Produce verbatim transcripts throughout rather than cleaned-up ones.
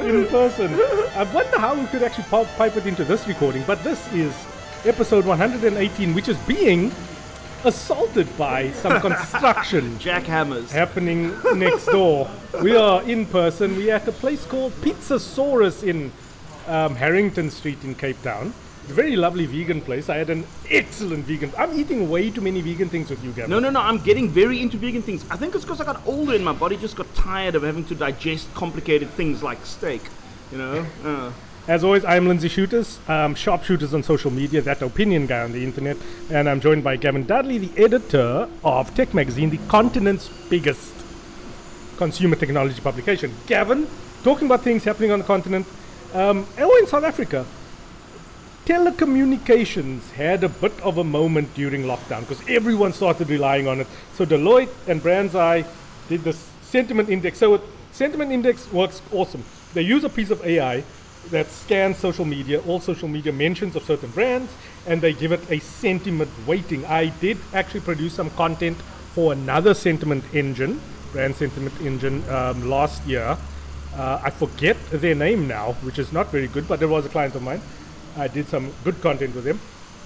in person. I wonder how we could actually pipe it into this recording, but this is episode one hundred eighteen, which is being assaulted by some construction jackhammers happening next door. We are in person. We are at a place called Pizzasaurus in um, Harrington Street in Cape Town. Very lovely vegan place. I had an excellent vegan. I'm eating way too many vegan things with you, Gavin. No, no, no. I'm getting very into vegan things. I think it's because I got older and my body just got tired of having to digest complicated things like steak, you know. Uh. As always, I'm Lindsey Schutters, um, Sharpshooters on social media, that opinion guy on the internet. And I'm joined by Gavin Dudley, the editor of Tech Magazine, the continent's biggest consumer technology publication. Gavin, talking about things happening on the continent, um, or in South Africa. Telecommunications had a bit of a moment during lockdown because everyone started relying on it. So Deloitte and BrandsEye did this sentiment index. So it, sentiment index works awesome. They use a piece of A I that scans social media, all social media mentions of certain brands, and they give it a sentiment weighting. I did actually produce some content for another sentiment engine, brand sentiment engine, um, last year. Uh, I forget their name now, which is not very good, but there was a client of mine. I did some good content with him.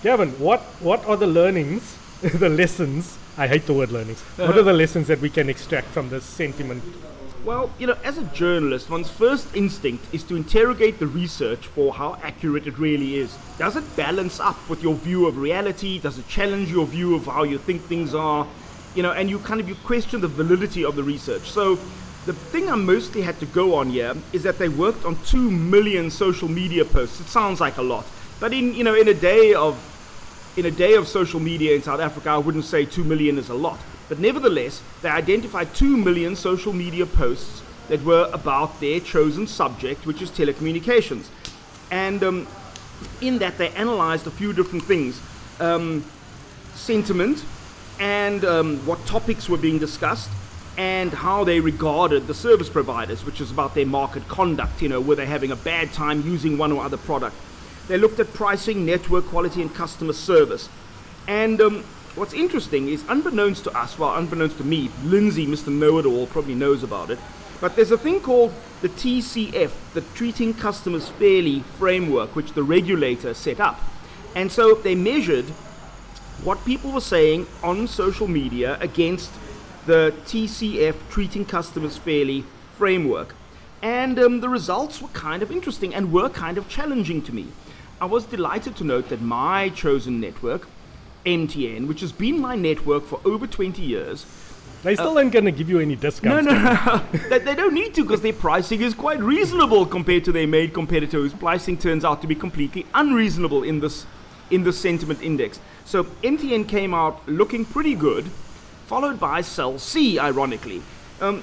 Gavin, what, what are the learnings, the lessons, I hate the word learnings, uh-huh. What are the lessons that we can extract from this sentiment? Well, you know, as a journalist, one's first instinct is to interrogate the research for how accurate it really is. Does it balance up with your view of reality? Does it challenge your view of how you think things are? You know, and you kind of, you question the validity of the research. So the thing I mostly had to go on here is that they worked on two million social media posts. It sounds like a lot, but in you know in a day of in a day of social media in South Africa, I wouldn't say two million is a lot. But nevertheless, they identified two million social media posts that were about their chosen subject, which is telecommunications. And um, in that, they analyzed a few different things: um, sentiment, and um, what topics were being discussed, and how they regarded the service providers, which is about their market conduct. You know, were they having a bad time using one or other product? They looked at pricing, network quality, and customer service. And um, what's interesting is, unbeknownst to us, well, unbeknownst to me, Lindsey, Mister Know-It-All, probably knows about it, but there's a thing called the T C F, the Treating Customers Fairly Framework, which the regulator set up. And so they measured what people were saying on social media against the T C F, Treating Customers Fairly Framework. And um, the results were kind of interesting and were kind of challenging to me. I was delighted to note that my chosen network, M T N, which has been my network for over twenty years. They still uh, aren't going to give you any discounts. No, no, no. They don't need to, because their pricing is quite reasonable compared to their main competitor, whose pricing turns out to be completely unreasonable in this, in the sentiment index. So M T N came out looking pretty good, followed by Cell C, ironically. Um,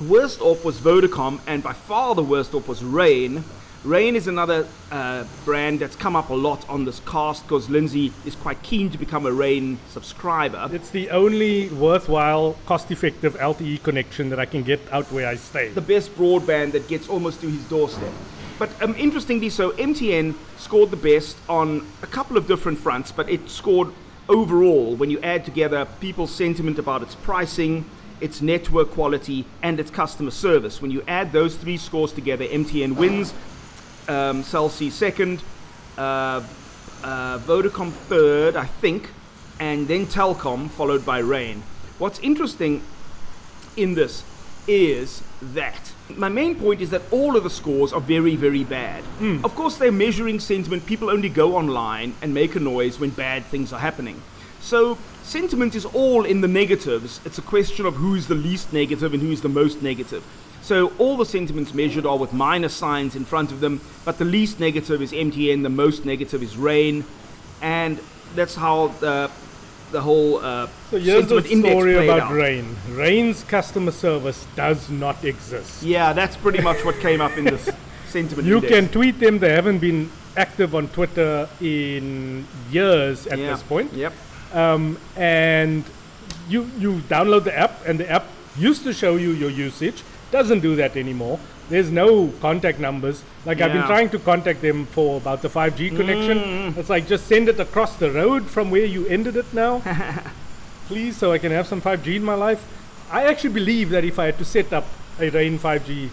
worst off was Vodacom, and by far the worst off was RAIN. RAIN is another uh, brand that's come up a lot on this cast, because Lindsey is quite keen to become a RAIN subscriber. It's the only worthwhile, cost-effective L T E connection that I can get out where I stay. The best broadband that gets almost to his doorstep. But um, interestingly, so M T N scored the best on a couple of different fronts, but it scored overall, when you add together people's sentiment about its pricing, its network quality, and its customer service. When you add those three scores together, M T N wins, um, Cell C second, uh, uh, Vodacom third, I think, and then Telkom, followed by RAIN. What's interesting in this is that my main point is that all of the scores are very, very bad. Mm. Of course, they're measuring sentiment. People only go online and make a noise when bad things are happening. So sentiment is all in the negatives. It's a question of who's the least negative and who's the most negative. So all the sentiments measured are with minus signs in front of them, but the least negative is M T N, the most negative is RAIN, and that's how the the whole uh, so here's the story about RAIN. RAIN's customer service does not exist. Yeah, that's pretty much what came up in this sentiment you index. You can tweet them. They haven't been active on Twitter in years at yeah. this point. Yep. Um, and you you download the app, and the app used to show you your usage. Doesn't do that anymore. There's no contact numbers. Like yeah. I've been trying to contact them for about the five G connection. Mm. It's like, just send it across the road from where you ended it now. Please, so I can have some five G in my life. I actually believe that if I had to set up a RAIN five G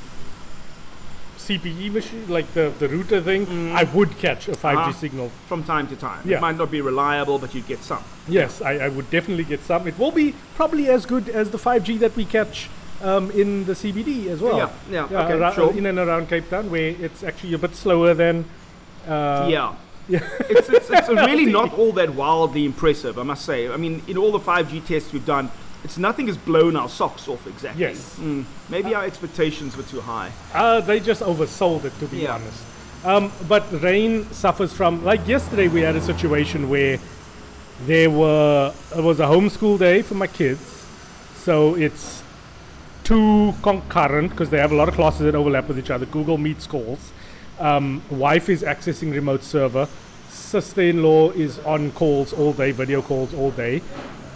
C P E machine, like the, the router thing, mm. I would catch a five G uh, signal. From time to time. Yeah. It might not be reliable, but you get some. Yes, I, I would definitely get some. It will be probably as good as the five G that we catch um, in the C B D as well. Yeah, yeah, yeah okay, ar- sure. In and around Cape Town, where it's actually a bit slower than... Uh, yeah. Yeah. it's, it's, it's really not all that wildly impressive, I must say. I mean, in all the five G tests we've done, it's nothing has blown our socks off exactly. Yes. Mm. Maybe uh, our expectations were too high. Uh, they just oversold it, to be yeah. honest. Um, but RAIN suffers from, like yesterday we had a situation where there were, it was a homeschool day for my kids. So it's two concurrent, because they have a lot of classes that overlap with each other. Google Meets calls. Um, wife is accessing remote server. Sister-in-law is on calls all day, video calls all day.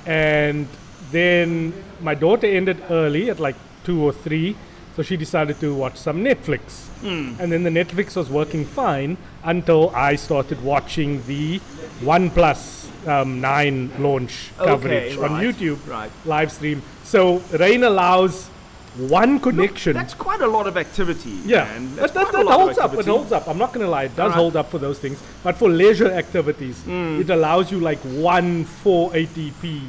And then my daughter ended early at like two or three. So she decided to watch some Netflix. Mm. And then the Netflix was working fine until I started watching the OnePlus um, nine launch okay, coverage right, on YouTube right. live stream. So RAIN allows... one connection. Look, that's quite a lot of activity. Yeah, man. That's but that, that holds up. It holds up. I'm not going to lie. It does right. hold up for those things. But for leisure activities, mm. it allows you like one four eighty p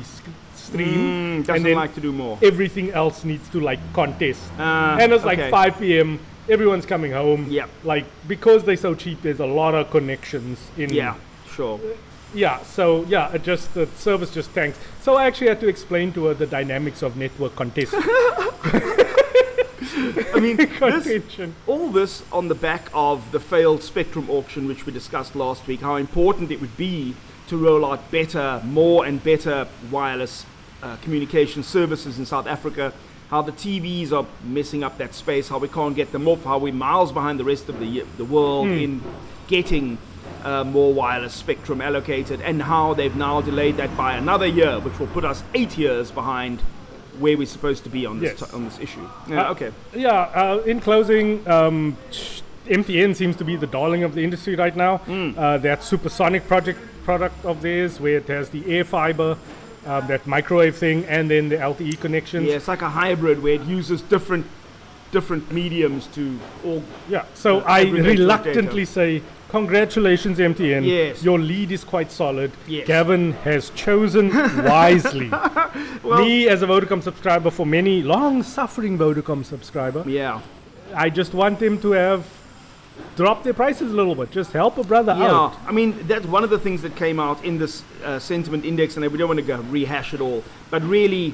stream. Mm, doesn't and then like to do more. Everything else needs to like contest. Uh, and it's okay. like five p.m. Everyone's coming home. Yeah. Like because they're so cheap, there's a lot of connections in. Yeah. Sure. Uh, yeah. So yeah, it just the service just tanks. So I actually had to explain to her the dynamics of network contest. I mean, this, all this on the back of the failed Spectrum auction, which we discussed last week, how important it would be to roll out better, more and better wireless uh, communication services in South Africa, how the T Vs are messing up that space, how we can't get them off, how we're miles behind the rest of the, the world mm. in getting uh, more wireless spectrum allocated, and how they've now delayed that by another year, which will put us eight years behind where we're supposed to be on this yes. t- on this issue. Yeah, uh, okay. Yeah, uh, in closing, um, M T N seems to be the darling of the industry right now. Mm. Uh, that supersonic project product of theirs, where it has the air fiber, uh, that microwave thing, and then the L T E connections. Yeah, it's like a hybrid where it uses different different mediums to all... Yeah, so uh, I reluctantly say, congratulations, M T N. Yes. Your lead is quite solid. Yes. Gavin has chosen wisely. Well, me, as a Vodacom subscriber for many, long-suffering Vodacom subscriber, yeah, I just want them to have dropped their prices a little bit. Just help a brother yeah. out. I mean, that's one of the things that came out in this uh, sentiment index, and we don't want to go rehash it all, but really,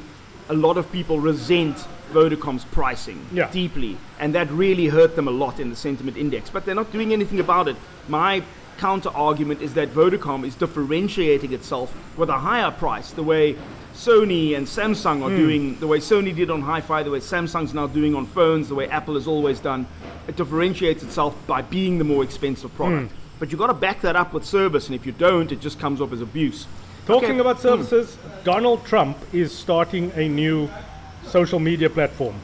a lot of people resent Vodacom's pricing yeah. deeply, and that really hurt them a lot in the sentiment index, but they're not doing anything about it. My counter argument is that Vodacom is differentiating itself with a higher price, the way Sony and Samsung are mm. doing, the way Sony did on hi-fi, the way Samsung's now doing on phones, the way Apple has always done. It differentiates itself by being the more expensive product, mm. but you've got to back that up with service, and if you don't, it just comes off as abuse. Talking okay. about services, mm. Donald Trump is starting a new social media platform.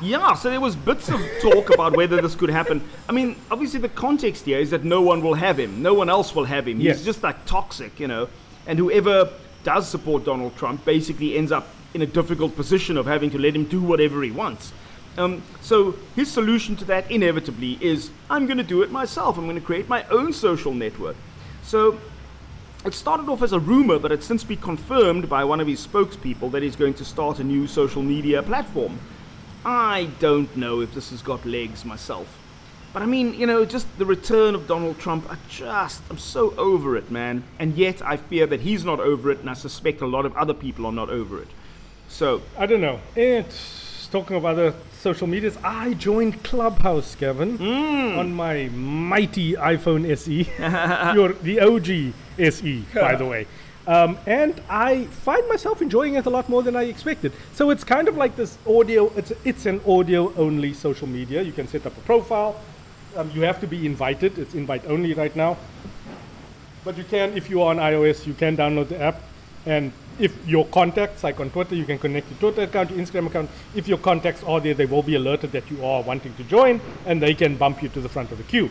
Yeah, so there was bits of talk about whether this could happen. I mean, obviously the context here is that no one will have him. No one else will have him. Yes. He's just like toxic, you know. And whoever does support Donald Trump basically ends up in a difficult position of having to let him do whatever he wants. Um, so his solution to that inevitably is, I'm going to do it myself. I'm going to create my own social network. So it started off as a rumor, but it's since been confirmed by one of his spokespeople that he's going to start a new social media platform. I don't know if this has got legs myself. But I mean, you know, just the return of Donald Trump, I just, I'm so over it, man. And yet I fear that he's not over it, and I suspect a lot of other people are not over it. So I don't know. It's, talking of other social medias, I joined Clubhouse, Gavin, mm. on my mighty iPhone S E. You're the O G S E, by the way. Um, and I find myself enjoying it a lot more than I expected. So it's kind of like this audio, it's it's an audio-only social media. You can set up a profile. Um, you have to be invited. It's invite-only right now. But you can, if you are on iOS, you can download the app. And if your contacts, like on Twitter, you can connect your Twitter account, your Instagram account. If your contacts are there, they will be alerted that you are wanting to join, and they can bump you to the front of the queue.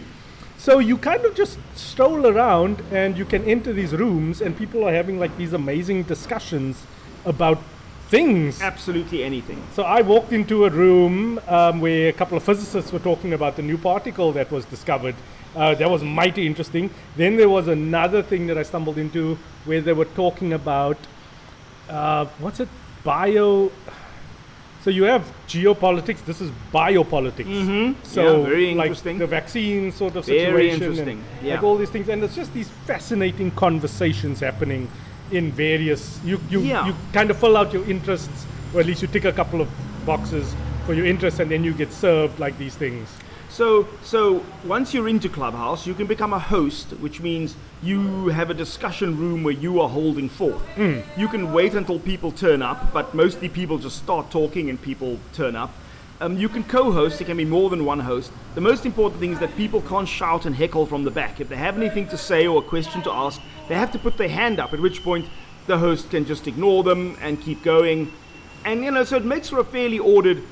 So you kind of just stroll around, and you can enter these rooms, and people are having like these amazing discussions about things. Absolutely anything. So I walked into a room um, where a couple of physicists were talking about the new particle that was discovered. Uh, that was mighty interesting. Then there was another thing that I stumbled into where they were talking about, uh, what's it, bio... So you have geopolitics, this is biopolitics. Mm-hmm. So yeah, very like interesting. The vaccine sort of situation. Very interesting. And yeah. Like all these things. And it's just these fascinating conversations happening in various, you, you, yeah. you kind of fill out your interests, or at least you tick a couple of boxes for your interests, and then you get served like these things. So, so once you're into Clubhouse, you can become a host, which means you have a discussion room where you are holding forth. Mm. You can wait until people turn up, but mostly people just start talking and people turn up. Um, you can co-host, there can be more than one host. The most important thing is that people can't shout and heckle from the back. If they have anything to say or a question to ask, they have to put their hand up, at which point the host can just ignore them and keep going. And, you know, so it makes for a fairly ordered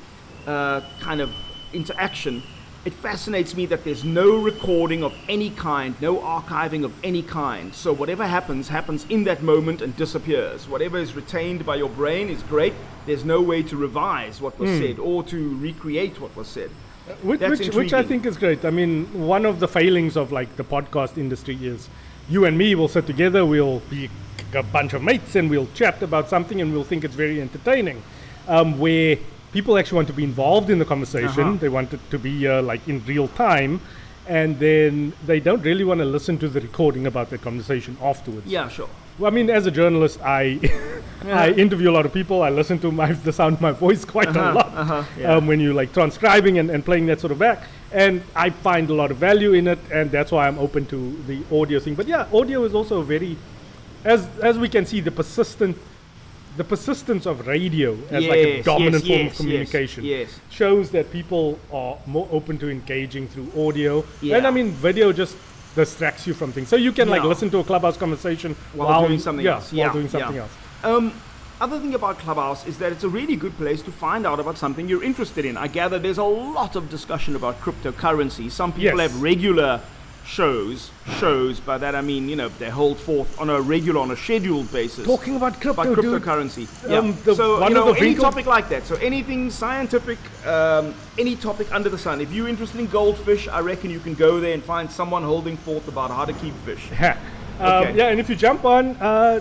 uh, kind of interaction. It fascinates me that there's no recording of any kind, no archiving of any kind. So whatever happens, happens in that moment and disappears. Whatever is retained by your brain is great. There's no way to revise what was mm. said or to recreate what was said. Uh, which, which, which I think is great. I mean, one of the failings of like the podcast industry is you and me will sit together, we'll be a bunch of mates and we'll chat about something and we'll think it's very entertaining. Um, where... People actually want to be involved in the conversation. Uh-huh. They want it to be uh, like in real time, and then they don't really want to listen to the recording about the conversation afterwards. Yeah, sure. Well, I mean, as a journalist, I yeah. I interview a lot of people. I listen to my, the sound of my voice quite uh-huh. a lot uh-huh. yeah. um, when you like transcribing and, and playing that sort of back. And I find a lot of value in it, and that's why I'm open to the audio thing. But yeah, audio is also very, as as we can see, the persistent. The persistence of radio as yes, like a dominant yes, form yes, of communication yes, yes. shows that people are more open to engaging through audio. Yeah. And I mean, video just distracts you from things. So you can yeah. like listen to a Clubhouse conversation while, while doing something yeah, else. While yeah, doing something yeah. else. Um, other thing about Clubhouse is that it's a really good place to find out about something you're interested in. I gather there's a lot of discussion about cryptocurrency. Some people yes. have regular shows, shows, by that I mean, you know, they hold forth on a regular, on a scheduled basis. Talking about crypto, about cryptocurrency. Um, yeah. So, you know, any topic like that. So anything scientific, um, any topic under the sun. If you're interested in goldfish, I reckon you can go there and find someone holding forth about how to keep fish. Yeah. Um, okay. Yeah, and if you jump on, uh,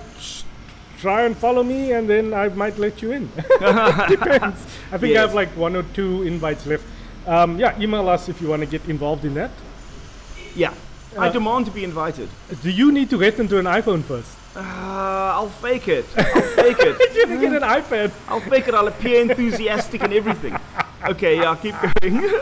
try and follow me, and then I might let you in. Depends. I think yes. I have like one or two invites left. Um, yeah, email us if you want to get involved in that. Yeah, uh, I demand to be invited. Do you need to get into an iPhone first? Uh, I'll fake it. I'll fake it. You're gonna get an iPad. I'll fake it. I'll appear enthusiastic and everything. Okay, yeah, I'll keep going.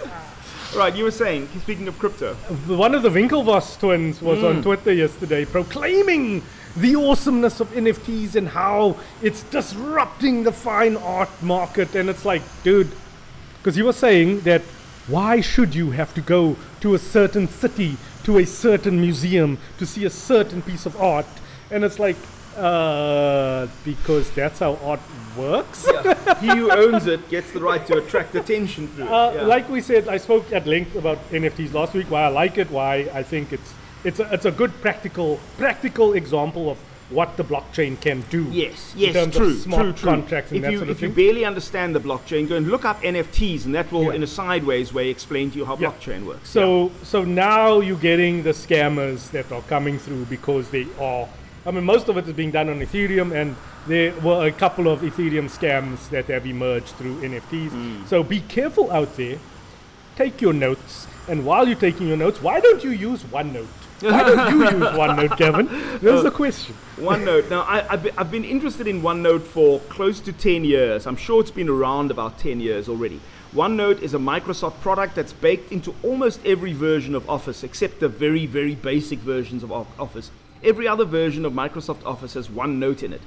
Right, you were saying, speaking of crypto. One of the Winklevoss twins was mm. on Twitter yesterday proclaiming the awesomeness of N F Ts and how it's disrupting the fine art market. And it's like, dude, because you were saying that why should you have to go to a certain city, to a certain museum, to see a certain piece of art? And it's like, uh, because that's how art works. Yeah. He who owns it gets the right to attract attention through uh, it. Yeah. Like we said, I spoke at length about N F Ts last week, why I like it, why I think it's it's a, it's a good practical practical example of what the blockchain can do. Yes, yes, in terms true, of smart true, true. Contracts and if that you, sort of if thing. If you barely understand the blockchain, go and look up N F Ts, and that will, yeah. in a sideways way, explain to you how yeah. blockchain works. So, yeah. so now you're getting the scammers that are coming through because they are. I mean, most of it is being done on Ethereum, and there were a couple of Ethereum scams that have emerged through N F Ts. Mm. So be careful out there. Take your notes, and while you're taking your notes, why don't you use OneNote? Why don't you use OneNote, Gavin? There's the uh, question. OneNote. Now, I, I've, been, I've been interested in OneNote for close to ten years. I'm sure it's been around about ten years already. OneNote is a Microsoft product that's baked into almost every version of Office, except the very, very basic versions of Office. Every other version of Microsoft Office has OneNote in it.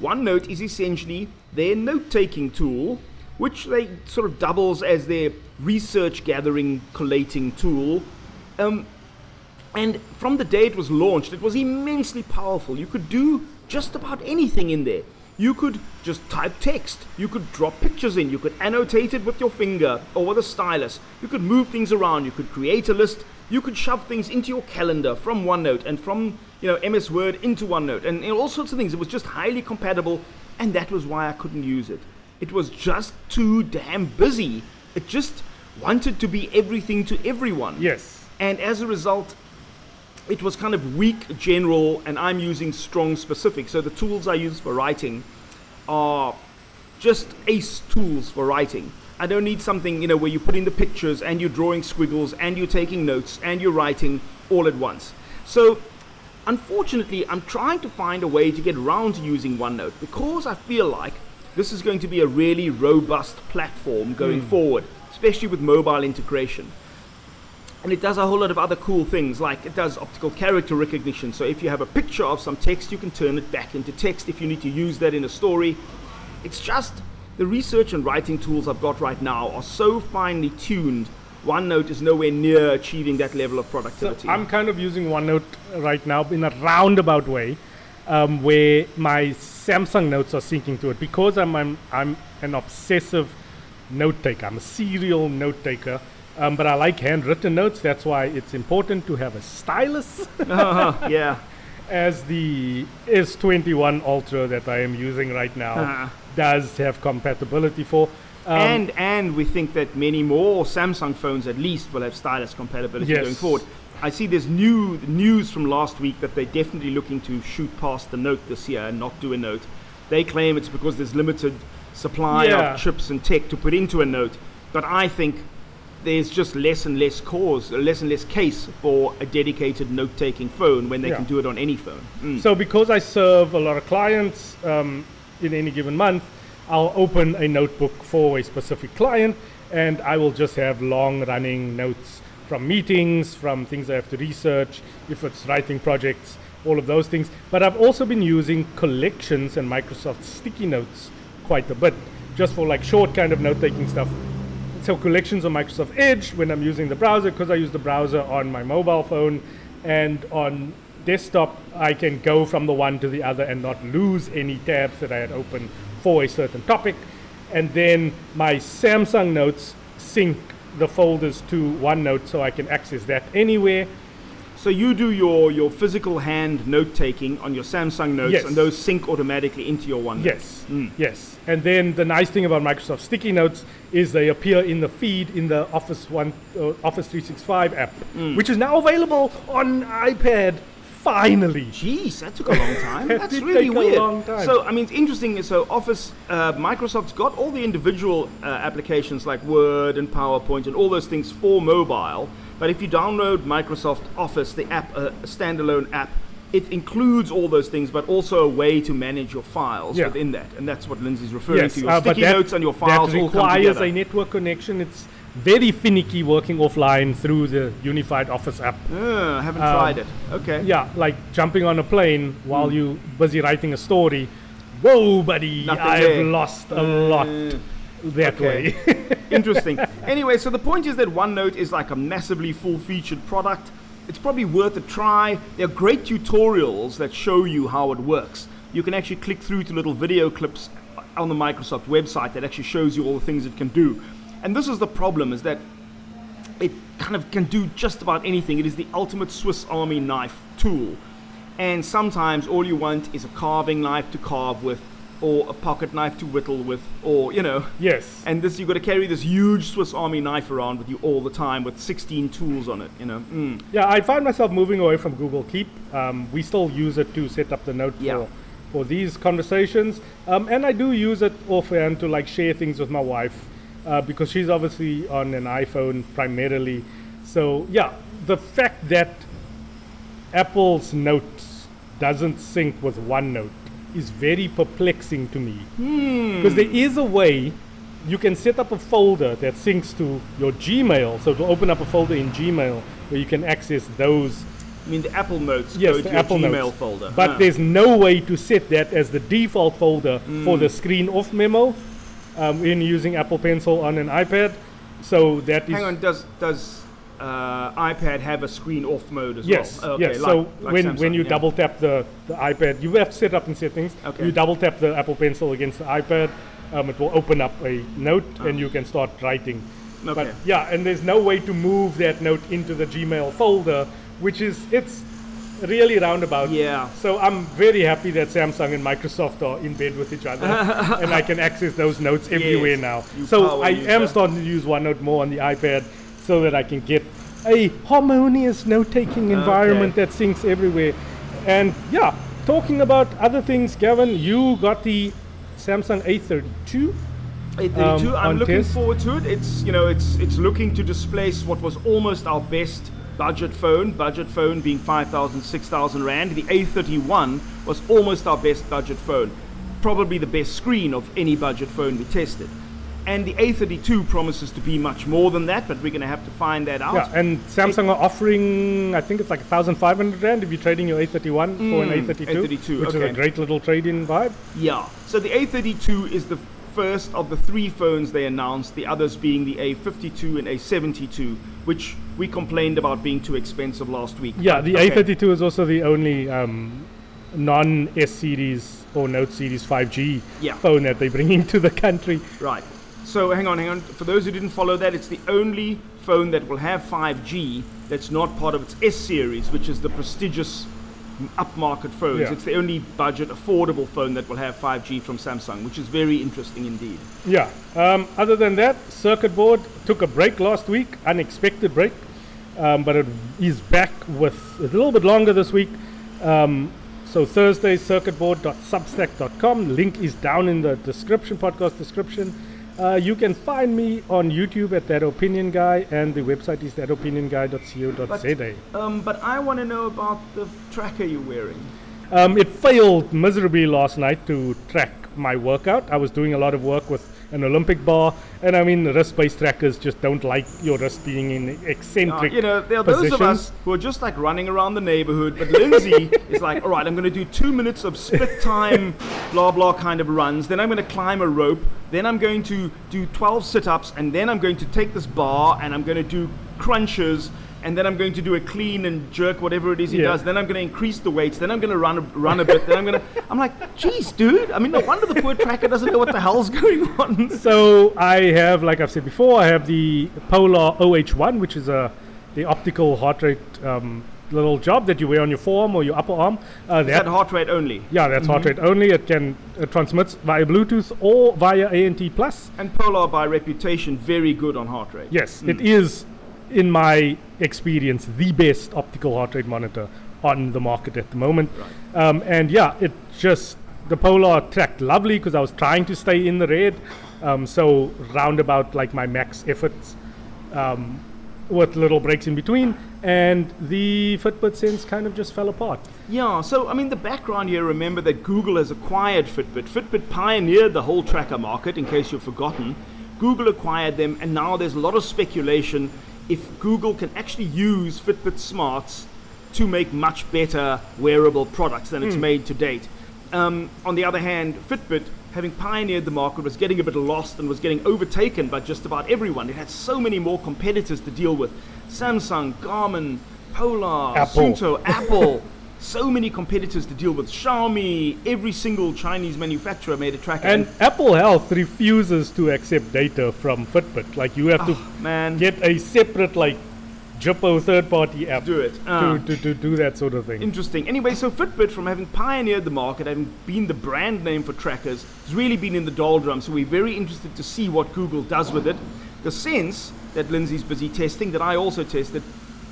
OneNote is essentially their note-taking tool, which they sort of doubles as their research-gathering, collating tool. Um... And from the day it was launched, it was immensely powerful. You could do just about anything in there. You could just type text. You could draw pictures in. You could annotate it with your finger or with a stylus. You could move things around. You could create a list. You could shove things into your calendar from OneNote and from, you know, M S Word into OneNote and, and all sorts of things. It was just highly compatible and that was why I couldn't use it. It was just too damn busy. It just wanted to be everything to everyone. Yes. And as a result, it was kind of weak general, and I'm using strong specific. So the tools I use for writing are just ace tools for writing. I don't need something, you know, where you put in the pictures and you're drawing squiggles and you're taking notes and you're writing all at once. So unfortunately, I'm trying to find a way to get around to using OneNote, because I feel like this is going to be a really robust platform going mm. forward, especially with mobile integration. And it does a whole lot of other cool things, like it does optical character recognition. So if you have a picture of some text, you can turn it back into text if you need to use that in a story. It's just the research and writing tools I've got right now are so finely tuned. OneNote is nowhere near achieving that level of productivity. So I'm kind of using OneNote right now in a roundabout way, um, where my Samsung notes are syncing to it, because I'm I'm, I'm an obsessive note taker. I'm a serial note taker. Um, but I like handwritten notes. That's why it's important to have a stylus. uh-huh, yeah. As the S twenty-one Ultra that I am using right now uh-huh. does have compatibility for. Um, and and we think that many more Samsung phones at least will have stylus compatibility yes. going forward. I see there's new news from last week that they're definitely looking to shoot past the Note this year and not do a Note. They claim it's because there's limited supply yeah. of chips and tech to put into a Note. But I think there's just less and less cause, less and less case for a dedicated note-taking phone when they yeah. can do it on any phone. Mm. So because I serve a lot of clients um, in any given month, I'll open a notebook for a specific client, and I will just have long-running notes from meetings, from things I have to research, if it's writing projects, all of those things. But I've also been using collections and Microsoft sticky notes quite a bit, just for like short kind of note-taking stuff. So collections on Microsoft Edge when I'm using the browser, because I use the browser on my mobile phone, and on desktop I can go from the one to the other and not lose any tabs that I had open for a certain topic. And then my Samsung notes sync the folders to OneNote, so I can access that anywhere. So you do your, your physical hand note-taking on your Samsung notes, yes. and those sync automatically into your OneNote. Yes, mm. yes. And then the nice thing about Microsoft Sticky Notes is they appear in the feed in the Office One, uh, Office three sixty-five app, mm. which is now available on iPad, finally. Jeez, that took a long time. That's it really weird. A long time. So, I mean, it's interesting. So Office, uh, Microsoft's got all the individual uh, applications like Word and PowerPoint and all those things for mobile. But if you download Microsoft Office, the app, uh, a standalone app, it includes all those things, but also a way to manage your files yeah. within that. And that's what Lindsey's referring yes, to. Your uh, sticky that, notes and your files all come together. That requires a network connection. It's very finicky working offline through the unified Office app. Uh, I haven't um, tried it. Okay. Yeah, like jumping on a plane while mm. you're busy writing a story. Whoa, buddy, Nothing I've there. lost a uh, lot. That okay. way. Interesting. Anyway, so the point is that OneNote is like a massively full-featured product. It's probably worth a try. There are great tutorials that show you how it works. You can actually click through to little video clips on the Microsoft website that actually shows you all the things it can do. And this is the problem, is that it kind of can do just about anything. It is the ultimate Swiss Army knife tool. And sometimes all you want is a carving knife to carve with, or a pocket knife to whittle with, or, you know. Yes. And this, you've got to carry this huge Swiss Army knife around with you all the time with sixteen tools on it, you know. Mm. Yeah, I find myself moving away from Google Keep. Um, we still use it to set up the note yeah. for, for these conversations. Um, and I do use it often to, like, share things with my wife, uh, because she's obviously on an iPhone primarily. So, yeah, the fact that Apple's Notes doesn't sync with OneNote is very perplexing to me, because hmm. there is a way you can set up a folder that syncs to your Gmail, so to open up a folder in Gmail where you can access those. I mean, the Apple Notes yes, go to your Gmail notes. folder. But ah. there's no way to set that as the default folder hmm. for the screen off memo um, in using Apple Pencil on an iPad. So that is. Hang on, does does uh, iPad have a screen off mode as yes, well? Oh, okay, yes, yes. Like, so like when, Samsung, when you yeah. double tap the, the iPad, you have to set up in settings. Okay. You double tap the Apple Pencil against the iPad, um, it will open up a note oh. and you can start writing. Okay. But yeah, and there's no way to move that note into the Gmail folder, which is, it's really roundabout. Yeah. So I'm very happy that Samsung and Microsoft are in bed with each other, and I can access those notes everywhere yes, now. So I user. am starting to use OneNote more on the iPad so that I can get a harmonious note-taking environment okay. that syncs everywhere. And yeah, talking about other things, Gavin, you got the Samsung A thirty-two. A thirty-two. Um, I'm looking test. forward to it. It's you know it's it's looking to displace what was almost our best budget phone. Budget phone being five thousand, six thousand rand. The A thirty-one was almost our best budget phone, probably the best screen of any budget phone we tested. And the A thirty-two promises to be much more than that, but we're going to have to find that out. Yeah, and Samsung it, are offering, I think it's like fifteen hundred rand if you're trading your A thirty-one mm, for an A thirty-two, A thirty-two which okay. is a great little trade-in vibe. Yeah, so the A thirty-two is the first of the three phones they announced, the others being the A fifty-two and A seventy-two, which we complained about being too expensive last week. Yeah, the okay. A thirty-two is also the only um, non-S series or Note series five G yeah. phone that they're bringing to the country. Right. So hang on, hang on. For those who didn't follow that, it's the only phone that will have five G that's not part of its S series, which is the prestigious upmarket phones. Yeah. It's the only budget, affordable phone that will have five G from Samsung, which is very interesting indeed. Yeah. Um, other than that, circuit board took a break last week, unexpected break, um, but it is back with a little bit longer this week. Um, so Thursday, circuitboard dot substack dot com. Link is down in the description, podcast description. Uh, you can find me on YouTube at That Opinion Guy, and the website is that opinion guy dot co dot z a. But, um, but I want to know about the tracker you're wearing. Um, it failed miserably last night to track my workout. I was doing a lot of work with an Olympic bar, and I mean, wrist-based trackers just don't like your wrist being in eccentric uh, You know, there are positions. Those of us who are just like running around the neighborhood, but Lindsey is like, all right, I'm going to do two minutes of split-time blah, blah kind of runs, then I'm going to climb a rope, then I'm going to do twelve sit-ups, and then I'm going to take this bar, and I'm going to do crunches, and then I'm going to do a clean and jerk, whatever it is he yeah. does. Then I'm going to increase the weights. Then I'm going to run a, run a bit. Then I'm going to... I'm like, geez, dude. I mean, no wonder the poor tracker doesn't know what the hell's going on. So I have, like I've said before, I have the Polar O H one, which is a the optical heart rate um, little job that you wear on your forearm or your upper arm. Uh, that, that heart rate only? Yeah, that's mm-hmm. heart rate only. It can it transmits via Bluetooth or via A N T plus. And Polar, by reputation, very good on heart rate. Yes, mm. it is... in my experience, the best optical heart rate monitor on the market at the moment. Right. Um, and yeah, it just, the Polar tracked lovely because I was trying to stay in the red. Um, so roundabout like my max efforts um, with little breaks in between. And the Fitbit Sense kind of just fell apart. Yeah, so I mean the background here, remember that Google has acquired Fitbit. Fitbit pioneered the whole tracker market, in case you've forgotten. Google acquired them, and now there's a lot of speculation if Google can actually use Fitbit Smarts to make much better wearable products than it's mm. made to date. Um, on the other hand, Fitbit, having pioneered the market, was getting a bit lost and was getting overtaken by just about everyone. It had so many more competitors to deal with. Samsung, Garmin, Polar, Apple. Suunto, Apple. So many competitors to deal with. Xiaomi, every single Chinese manufacturer made a tracker. And Apple Health refuses to accept data from Fitbit. Like you have oh, to man. get a separate like Jippo third-party app do it. Uh, to, to, to do that sort of thing. Interesting. Anyway, so Fitbit, from having pioneered the market, having been the brand name for trackers, has really been in the doldrums. So we're very interested to see what Google does with it. The Sense that Lindsey's busy testing, that I also tested,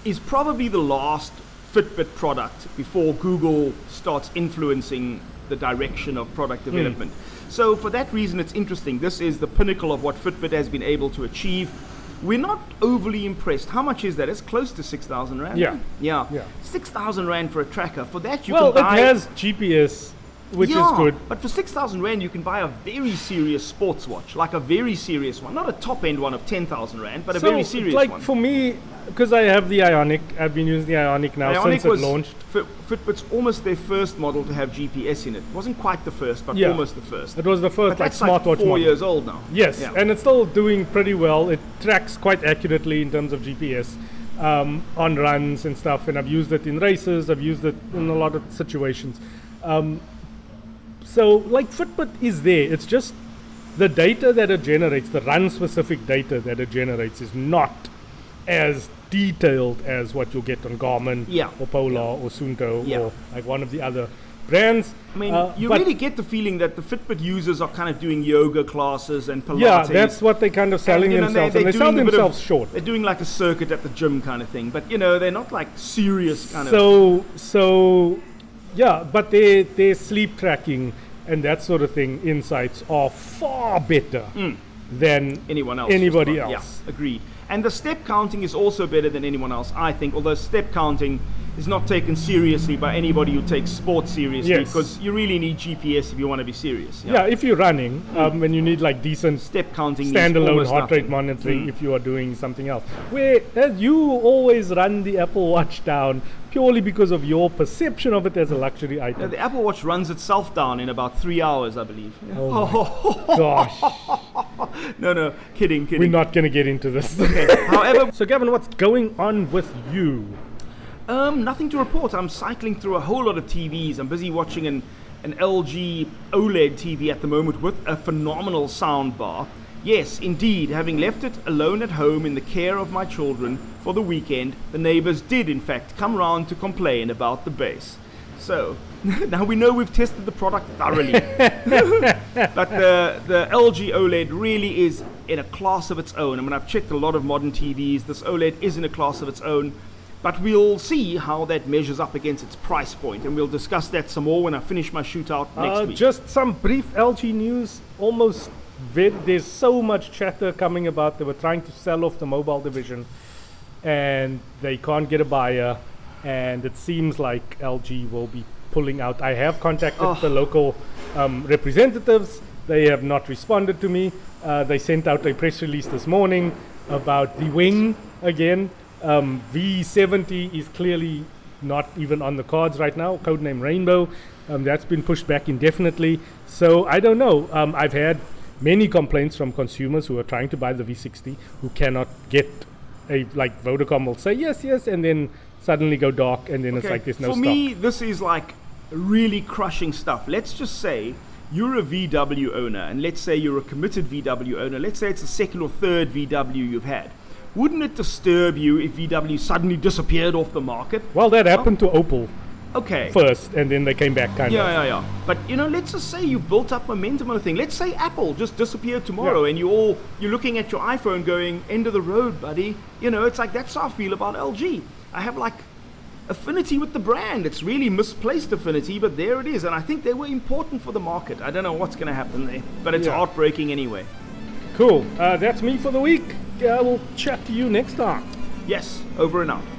is probably the last Fitbit product before Google starts influencing the direction of product development. Mm. So for that reason, it's interesting. This is the pinnacle of what Fitbit has been able to achieve. We're not overly impressed. How much is that? It's close to six thousand rand. Yeah. yeah. Yeah. six thousand rand for a tracker. For that, you well, can buy... Well, it has G P S, which yeah, is good. But for six thousand rand, you can buy a very serious sports watch, like a very serious one. Not a top-end one of ten thousand rand, but so a very serious like one. So, like, for me... because I have the Ionic, I've been using the Ionic now Ionic since it launched. F- Fitbit's almost their first model to have G P S in it. It wasn't quite the first, but yeah. almost the first. It was the first, but like, that's smartwatch model. Like four years old now. Yes, yeah. and it's still doing pretty well. It tracks quite accurately in terms of G P S um, on runs and stuff. And I've used it in races. I've used it in a lot of situations. Um, so, like, Fitbit is there. It's just the data that it generates, the run-specific data that it generates, is not as detailed as what you'll get on Garmin yeah. or Polar yeah. or Suunto yeah. or like one of the other brands. I mean, uh, you really get the feeling that the Fitbit users are kind of doing yoga classes and Pilates. Yeah, that's what they're kind of selling and, themselves. Know, they're, they're and they sell themselves of, short. They're doing like a circuit at the gym kind of thing. But, you know, they're not like serious kind so, of... So, yeah, but they, their sleep tracking and that sort of thing insights are far better mm. than anyone else. Anybody else. Yeah, agreed. And the step counting is also better than anyone else, I think, although step counting is not taken seriously by anybody who takes sports seriously, yes. because you really need G P S if you want to be serious. Yeah, yeah if you're running, um, mm. and you need like decent step counting, standalone heart nothing. rate monitoring mm. if you are doing something else. Where uh, you always run the Apple Watch down purely because of your perception of it as a luxury item. Yeah, the Apple Watch runs itself down in about three hours, I believe. Oh, oh. gosh. no, no, kidding, kidding. We're not going to get into this. Okay. However, so Gavin, what's going on with you? Um, nothing to report. I'm cycling through a whole lot of T Vs. I'm busy watching an, an L G OLED T V at the moment with a phenomenal soundbar. Yes, indeed, having left it alone at home in the care of my children for the weekend, the neighbors did, in fact, come round to complain about the bass. So, now we know we've tested the product thoroughly. But the, the L G OLED really is in a class of its own. I mean, I've checked a lot of modern T Vs. This OLED is in a class of its own. But we'll see how that measures up against its price point, and we'll discuss that some more when I finish my shootout next uh, week. Just some brief L G news. Almost vid- there's so much chatter coming about. They were trying to sell off the mobile division, and they can't get a buyer. And it seems like L G will be pulling out. I have contacted oh. the local um, representatives. They have not responded to me. Uh, they sent out a press release this morning about the wing again. Um, V seventy is clearly not even on the cards right now, codename Rainbow. Um, that's been pushed back indefinitely. So I don't know. Um, I've had many complaints from consumers who are trying to buy the V sixty who cannot get a, like Vodacom will say yes, yes, and then suddenly go dark, and then okay. it's like there's no stock. For me, this is like really crushing stuff. Let's just say you're a V W owner, and let's say you're a committed V W owner. Let's say it's the second or third V W you've had. Wouldn't it disturb you if V W suddenly disappeared off the market? Well, that happened oh. to Opel okay. first, and then they came back kind yeah, of. Yeah, yeah, yeah. But, you know, let's just say you built up momentum on a thing. Let's say Apple just disappeared tomorrow, yeah. and you all, you're looking at your iPhone going, end of the road, buddy. You know, it's like, that's how I feel about L G. I have, like, affinity with the brand. It's really misplaced affinity, but there it is. And I think they were important for the market. I don't know what's going to happen there, but it's yeah. heartbreaking anyway. Cool. Uh, that's me for the week. I will chat to you next time. Yes, over and out.